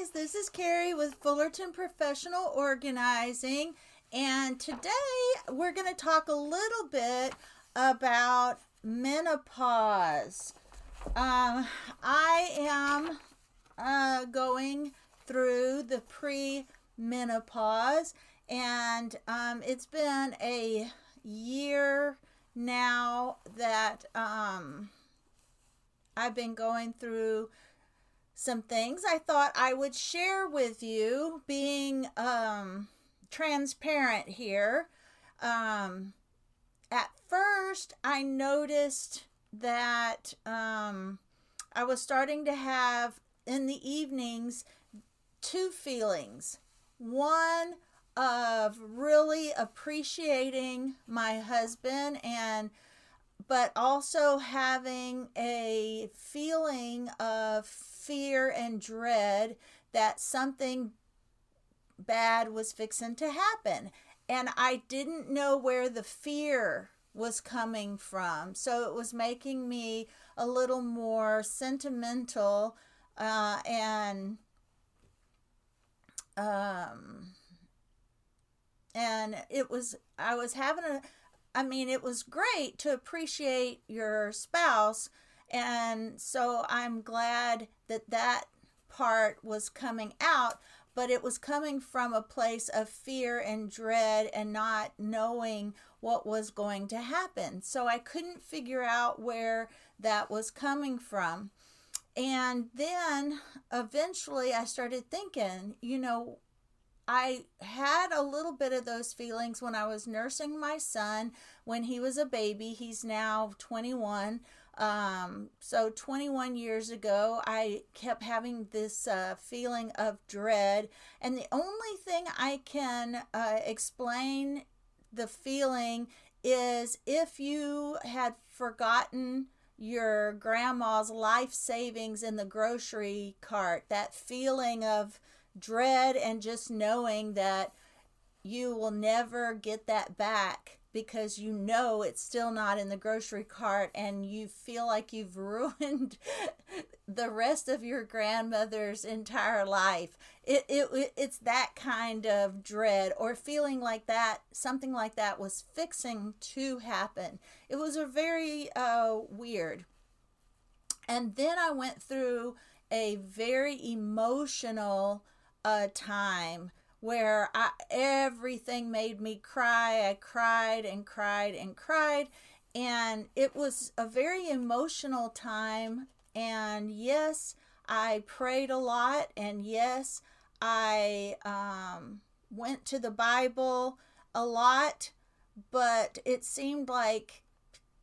guys, this is Carrie with Fullerton Professional Organizing, and today we're going to talk a little bit about menopause. I am going through the pre-menopause, and it's been a year now that I've been going through some things I thought I would share with you, being transparent here. At first, I noticed that I was starting to have, in the evenings, two feelings. One of really appreciating my husband, but also having a feeling of fear and dread that something bad was fixing to happen. And I didn't know where the fear was coming from. So it was making me a little more sentimental and it was great to appreciate your spouse, and so I'm glad that that part was coming out, but it was coming from a place of fear and dread and not knowing what was going to happen. So I couldn't figure out where that was coming from. And then eventually I started thinking, I had a little bit of those feelings when I was nursing my son when he was a baby. He's now 21. So 21 years ago, I kept having this feeling of dread. And the only thing I can explain the feeling is if you had forgotten your grandma's life savings in the grocery cart, that feeling of dread and just knowing that you will never get that back because it's still not in the grocery cart, and you feel like you've ruined the rest of your grandmother's entire life. It's that kind of dread, or feeling like that something like that was fixing to happen. It was a very weird. And then I went through a very emotional time where everything made me cry. I cried and cried and cried, and it was a very emotional time. And yes, I prayed a lot, and yes, I went to the Bible a lot, but it seemed like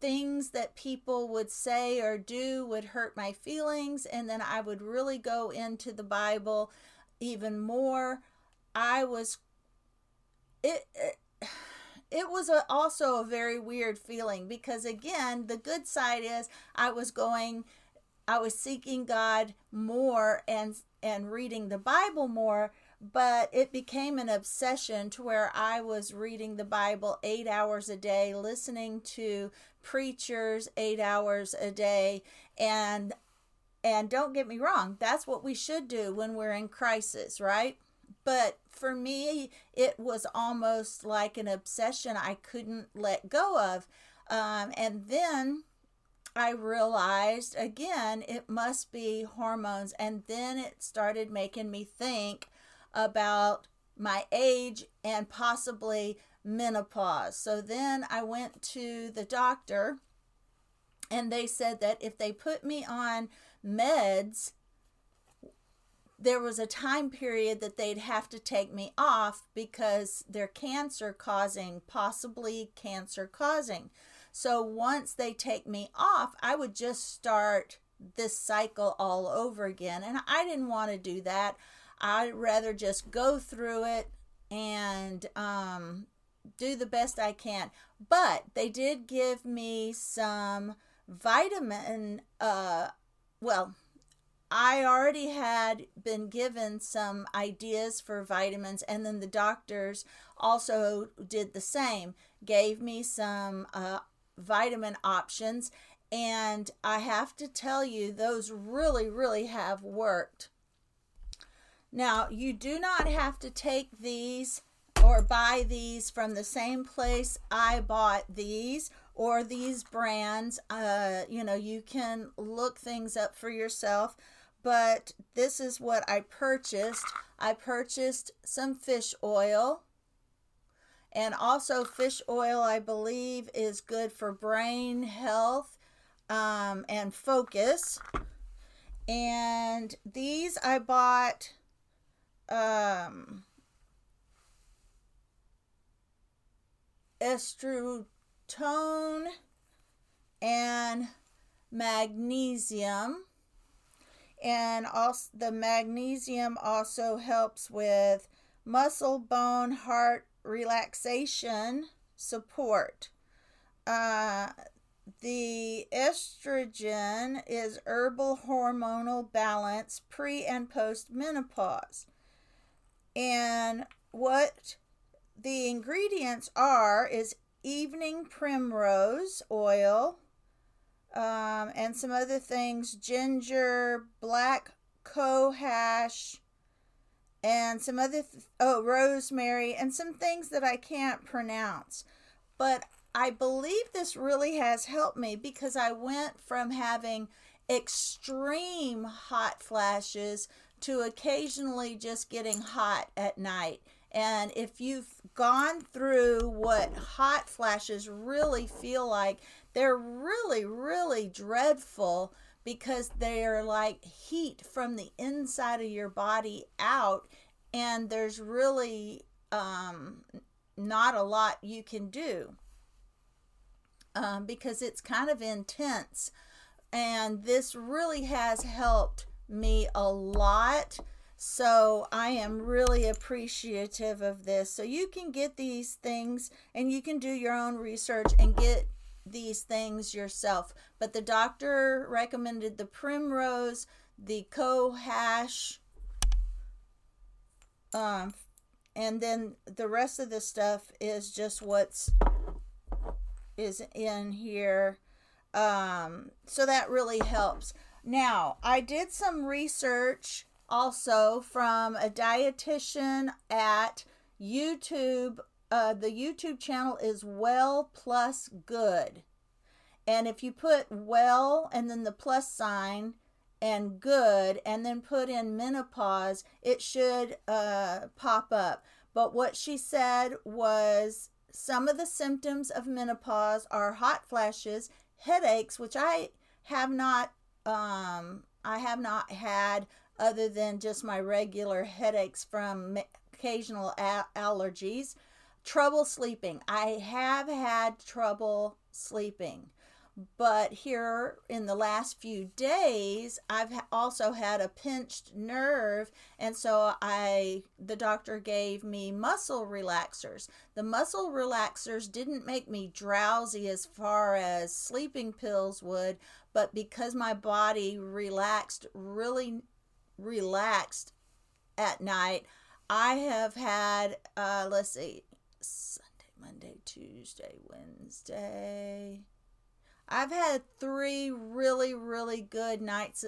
things that people would say or do would hurt my feelings, and then I would really go into the Bible even more. It was also a very weird feeling, because again, the good side is I was seeking God more and reading the Bible more, but it became an obsession to where I was reading the Bible 8 hours a day, listening to preachers 8 hours a day, and don't get me wrong, that's what we should do when we're in crisis, right? But for me, it was almost like an obsession I couldn't let go of. And then I realized, again, it must be hormones. And then it started making me think about my age and possibly menopause. So then I went to the doctor, and they said that if they put me on meds, there was a time period that they'd have to take me off because they're possibly cancer causing. So once they take me off, I would just start this cycle all over again. And I didn't want to do that. I'd rather just go through it and do the best I can. But they did give me some vitamin, I already had been given some ideas for vitamins, and then the doctors also did the same, gave me some vitamin options, and I have to tell you, those really, really have worked. Now, you do not have to take these or buy these from the same place I bought these or these brands. You know, you can look things up for yourself, but this is what I purchased. I purchased some fish oil, and also fish oil I believe is good for brain health and focus. And these I bought Estrutone and magnesium, and also the magnesium also helps with muscle, bone, heart relaxation support. The estrogen is herbal hormonal balance pre and post menopause. And what the ingredients are is evening primrose oil, and some other things, ginger, black cohosh, and some other, rosemary, and some things that I can't pronounce. But I believe this really has helped me, because I went from having extreme hot flashes to occasionally just getting hot at night. And if you've gone through what hot flashes really feel like, they're really, really dreadful, because they're like heat from the inside of your body out, and there's really not a lot you can do because it's kind of intense. And this really has helped me a lot. So I am really appreciative of this. So you can get these things, and you can do your own research and get these things yourself. But the doctor recommended the primrose, the cohosh, and then the rest of the stuff is just what's is in here. So that really helps. Now, I did some research also from a dietitian at YouTube. The YouTube channel is Well Plus Good. And if you put well and then the plus sign and good and then put in menopause, it should pop up. But what she said was some of the symptoms of menopause are hot flashes, headaches, which I have not had, other than just my regular headaches from occasional allergies. Trouble sleeping. I have had trouble sleeping, but here in the last few days, I've also had a pinched nerve, and so the doctor gave me muscle relaxers. The muscle relaxers didn't make me drowsy as far as sleeping pills would, but because my body really relaxed at night, I have had, let's see, Sunday, Monday, Tuesday, Wednesday. I've had 3 really, really good nights.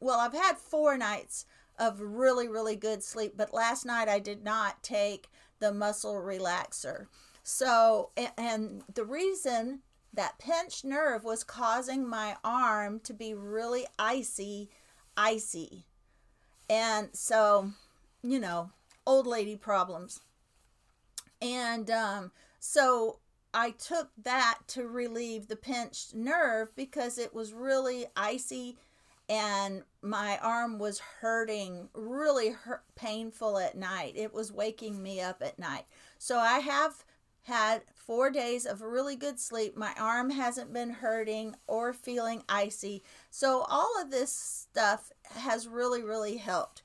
Well, I've had 4 nights of really, really good sleep, but last night I did not take the muscle relaxer. So, and the reason that pinched nerve was causing my arm to be really icy. And so, you know, old lady problems. And so I took that to relieve the pinched nerve, because it was really icy and my arm was hurting, really painful at night. It was waking me up at night. So I have had 4 days of really good sleep. My arm hasn't been hurting or feeling icy. So all of this stuff has really, really helped.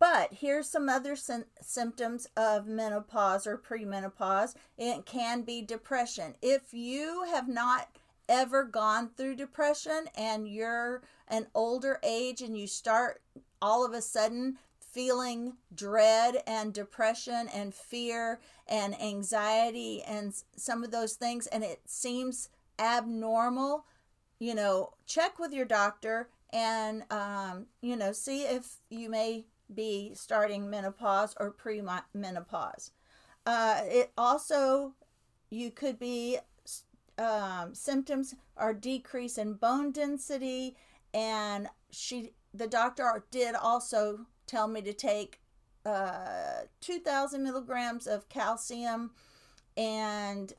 But here's some other symptoms of menopause or premenopause. It can be depression. If you have not ever gone through depression and you're an older age and you start all of a sudden feeling dread and depression and fear and anxiety and some of those things, and it seems abnormal, you know, check with your doctor and, you know, see if you may be starting menopause or pre-menopause. It also, you could be, symptoms are decrease in bone density, and the doctor did also tell me to take 2,000 milligrams of calcium and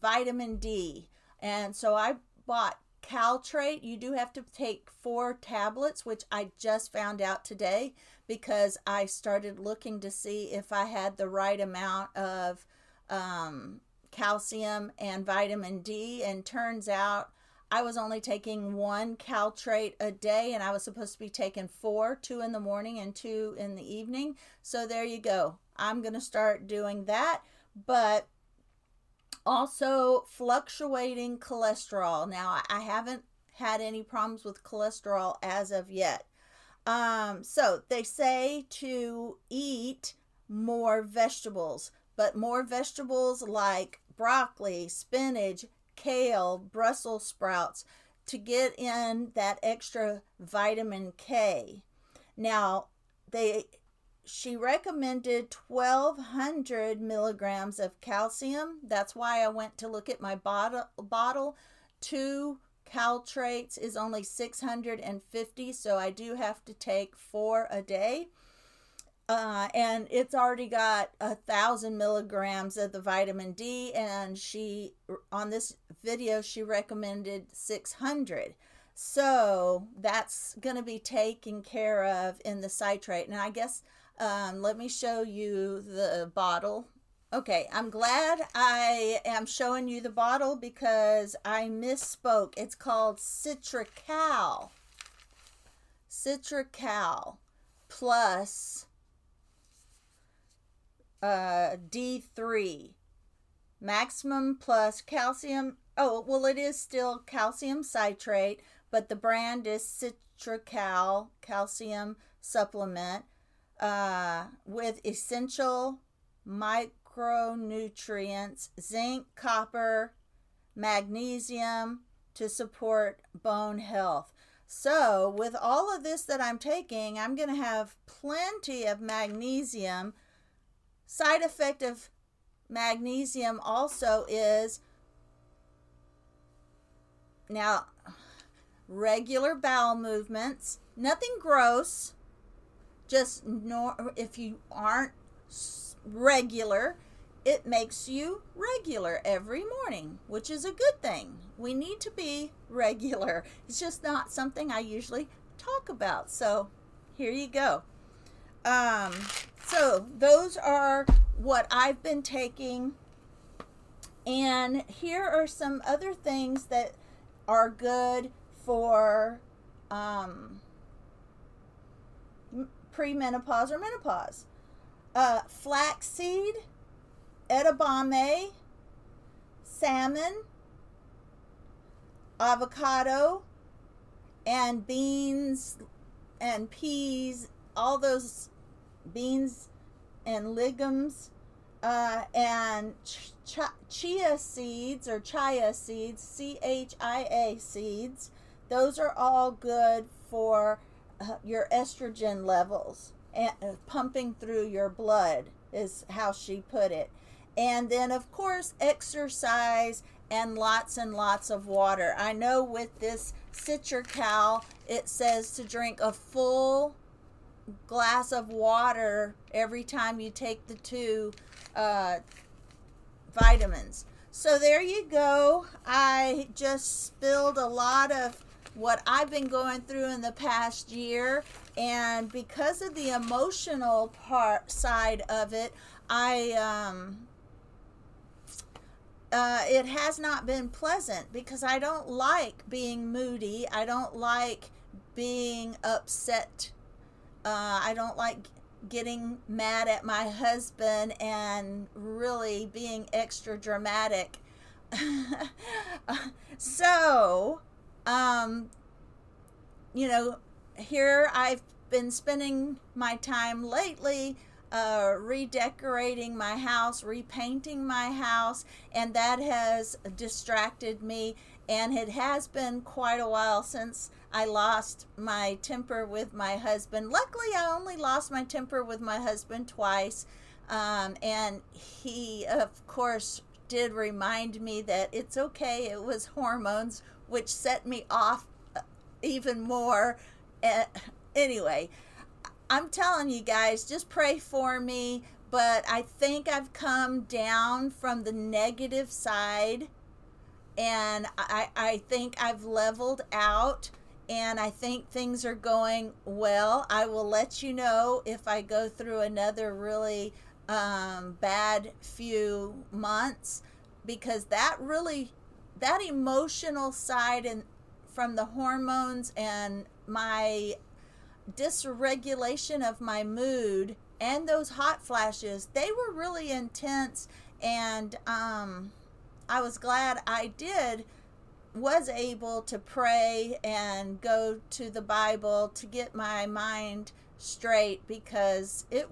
vitamin D. And so I bought Caltrate. You do have to take 4 tablets, which I just found out today because I started looking to see if I had the right amount of calcium and vitamin D, and turns out I was only taking 1 Caltrate a day, and I was supposed to be taking 4, 2 in the morning and 2 in the evening. So there you go. I'm going to start doing that. But also fluctuating cholesterol. Now, I haven't had any problems with cholesterol as of yet. So they say to eat more vegetables, but more vegetables like broccoli, spinach, kale, Brussels sprouts, to get in that extra vitamin K. Now, she recommended 1,200 milligrams of calcium. That's why I went to look at my bottle. 2 Caltrates is only 650, so I do have to take 4 a day. And it's already got 1,000 milligrams of the vitamin D, and she, on this video, she recommended 600. So that's going to be taken care of in the citrate. And I guess, let me show you the bottle. Okay, I'm glad I am showing you the bottle because I misspoke. It's called CitraCal. CitraCal plus D3. Maximum plus calcium. Oh, well, it is still calcium citrate, but the brand is CitraCal calcium supplement with essential micronutrients, zinc, copper, magnesium, to support bone health. So with all of this that I'm taking, I'm going to have plenty of magnesium. Side effect of magnesium also is, now, regular bowel movements, nothing gross, just if you aren't regular, it makes you regular every morning, which is a good thing. We need to be regular. It's just not something I usually talk about. So here you go. So those are what I've been taking. And here are some other things that are good for premenopause or menopause. Flaxseed, edamame, salmon, avocado, and beans and peas, all those beans and legumes, and chia seeds or chia seeds, C-H-I-A seeds. Those are all good for your estrogen levels and pumping through your blood is how she put it. And then, of course, exercise and lots of water. I know with this CitraCal, it says to drink a full glass of water every time you take the 2 vitamins. So there you go. I just spilled a lot of what I've been going through in the past year, and because of the emotional side of it, it has not been pleasant because I don't like being moody. I don't like being upset. I don't like getting mad at my husband and really being extra dramatic. So, you know, here I've been spending my time lately redecorating my house, repainting my house, and that has distracted me. And it has been quite a while since I lost my temper with my husband. Luckily, I only lost my temper with my husband twice. And he, of course, did remind me that it's okay. It was hormones, which set me off even more. Anyway, I'm telling you guys, just pray for me. But I think I've come down from the negative side. And I think I've leveled out, and I think things are going well. I will let you know if I go through another really bad few months, because that emotional side and from the hormones and my dysregulation of my mood and those hot flashes, they were really intense. And I was glad I was able to pray and go to the Bible to get my mind straight, because it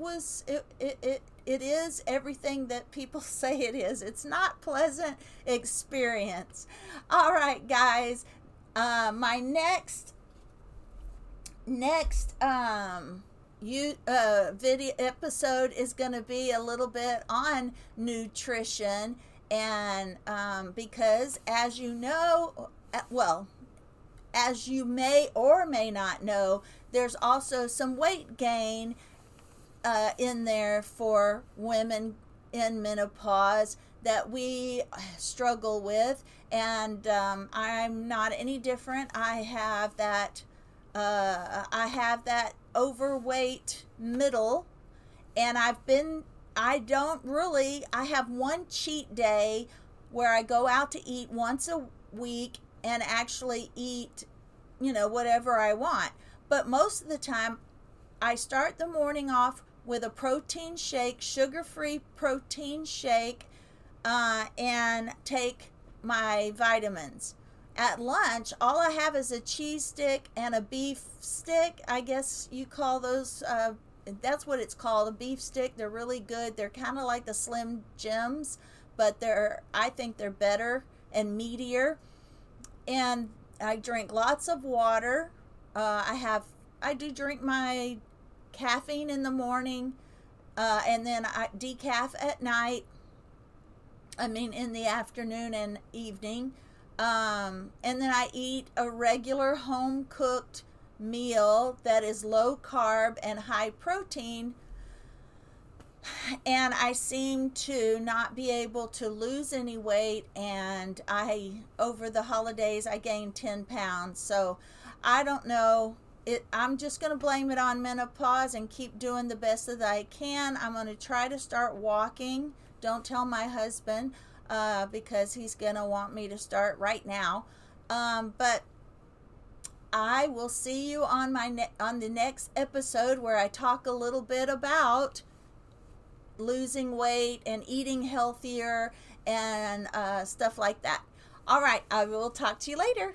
is everything that people say it is. It's not pleasant experience. All right, guys, my next video episode is going to be a little bit on nutrition. And because, as you know, well, as you may or may not know, there's also some weight gain in there for women in menopause that we struggle with. And I'm not any different. I have that overweight middle, and I have one cheat day where I go out to eat once a week and actually eat, whatever I want. But most of the time, I start the morning off with a protein shake, sugar-free protein shake, and take my vitamins. At lunch, all I have is a cheese stick and a beef stick. I guess you call those that's what it's called, a beef stick. They're really good. They're kind of like the Slim Jims, but I think they're better and meatier. And I drink lots of water. I do drink my caffeine in the morning, and then I decaf at night. I mean, in the afternoon and evening. And then I eat a regular home cooked meal that is low carb and high protein, and I seem to not be able to lose any weight, and over the holidays I gained 10 pounds. So I don't know it. I'm just gonna blame it on menopause and keep doing the best that I can. I'm gonna try to start walking. Don't tell my husband, because he's gonna want me to start right now. But I will see you on the next episode, where I talk a little bit about losing weight and eating healthier and stuff like that. All right, I will talk to you later.